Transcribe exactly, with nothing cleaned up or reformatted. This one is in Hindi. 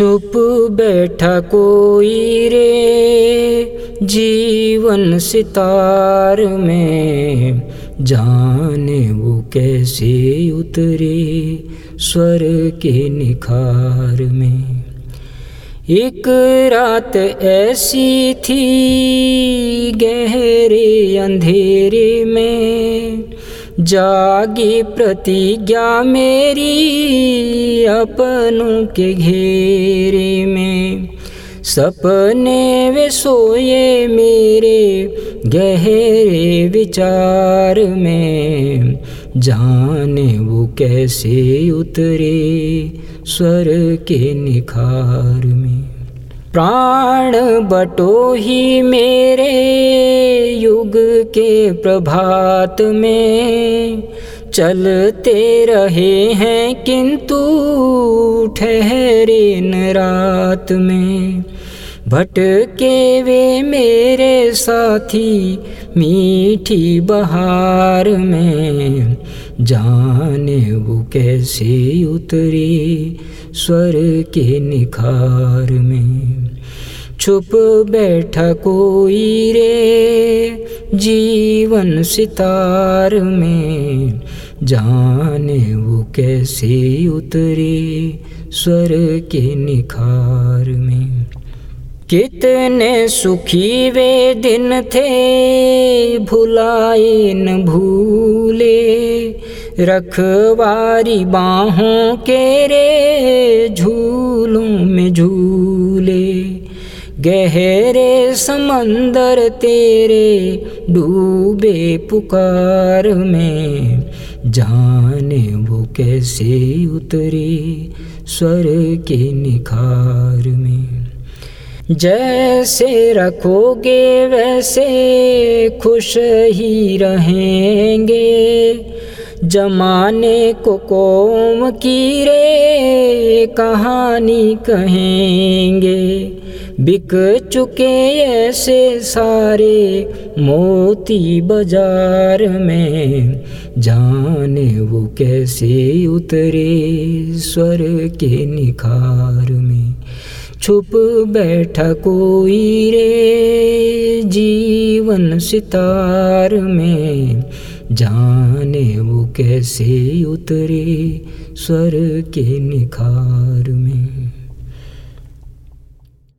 छुप बैठा कोई रे जीवन सितार में, जाने वो कैसे उतरे स्वर के निखार में। एक रात ऐसी थी गहरे अंधेरे में, जागी प्रतिज्ञा मेरी अपनों के घेरे में। सपने वे सोए मेरे गहरे विचार में, जाने वो कैसे उतरे स्वर के निखार में। प्राण बटो ही मेरे युग के प्रभात में, चलते रहे हैं किंतु ठहरे न रात में। भटके वे मेरे साथी मीठी बहार में, जाने वो कैसे उतरे स्वर के निखार में। छुप बैठा कोई रे जीवन सितार में, जाने वो कैसे उतरे स्वर के निखार में। कितने सुखी वे दिन थे भुलाए न भूले, रखवारी बाहों के रे झूलों में झूले। गहरे समंदर तेरे डूबे पुकार में, जाने वो कैसे उतरे स्वर के निखार में। जैसे रखोगे वैसे खुश ही रहेंगे, जमाने को कौम की रे कहानी कहेंगे। बिक चुके ऐसे सारे मोती बाजार में, जाने वो कैसे उतरे स्वर के निखार में। छुप बैठा कोई रे जीवन सितार में, जाने वो कैसे उतरे स्वर के निखार में।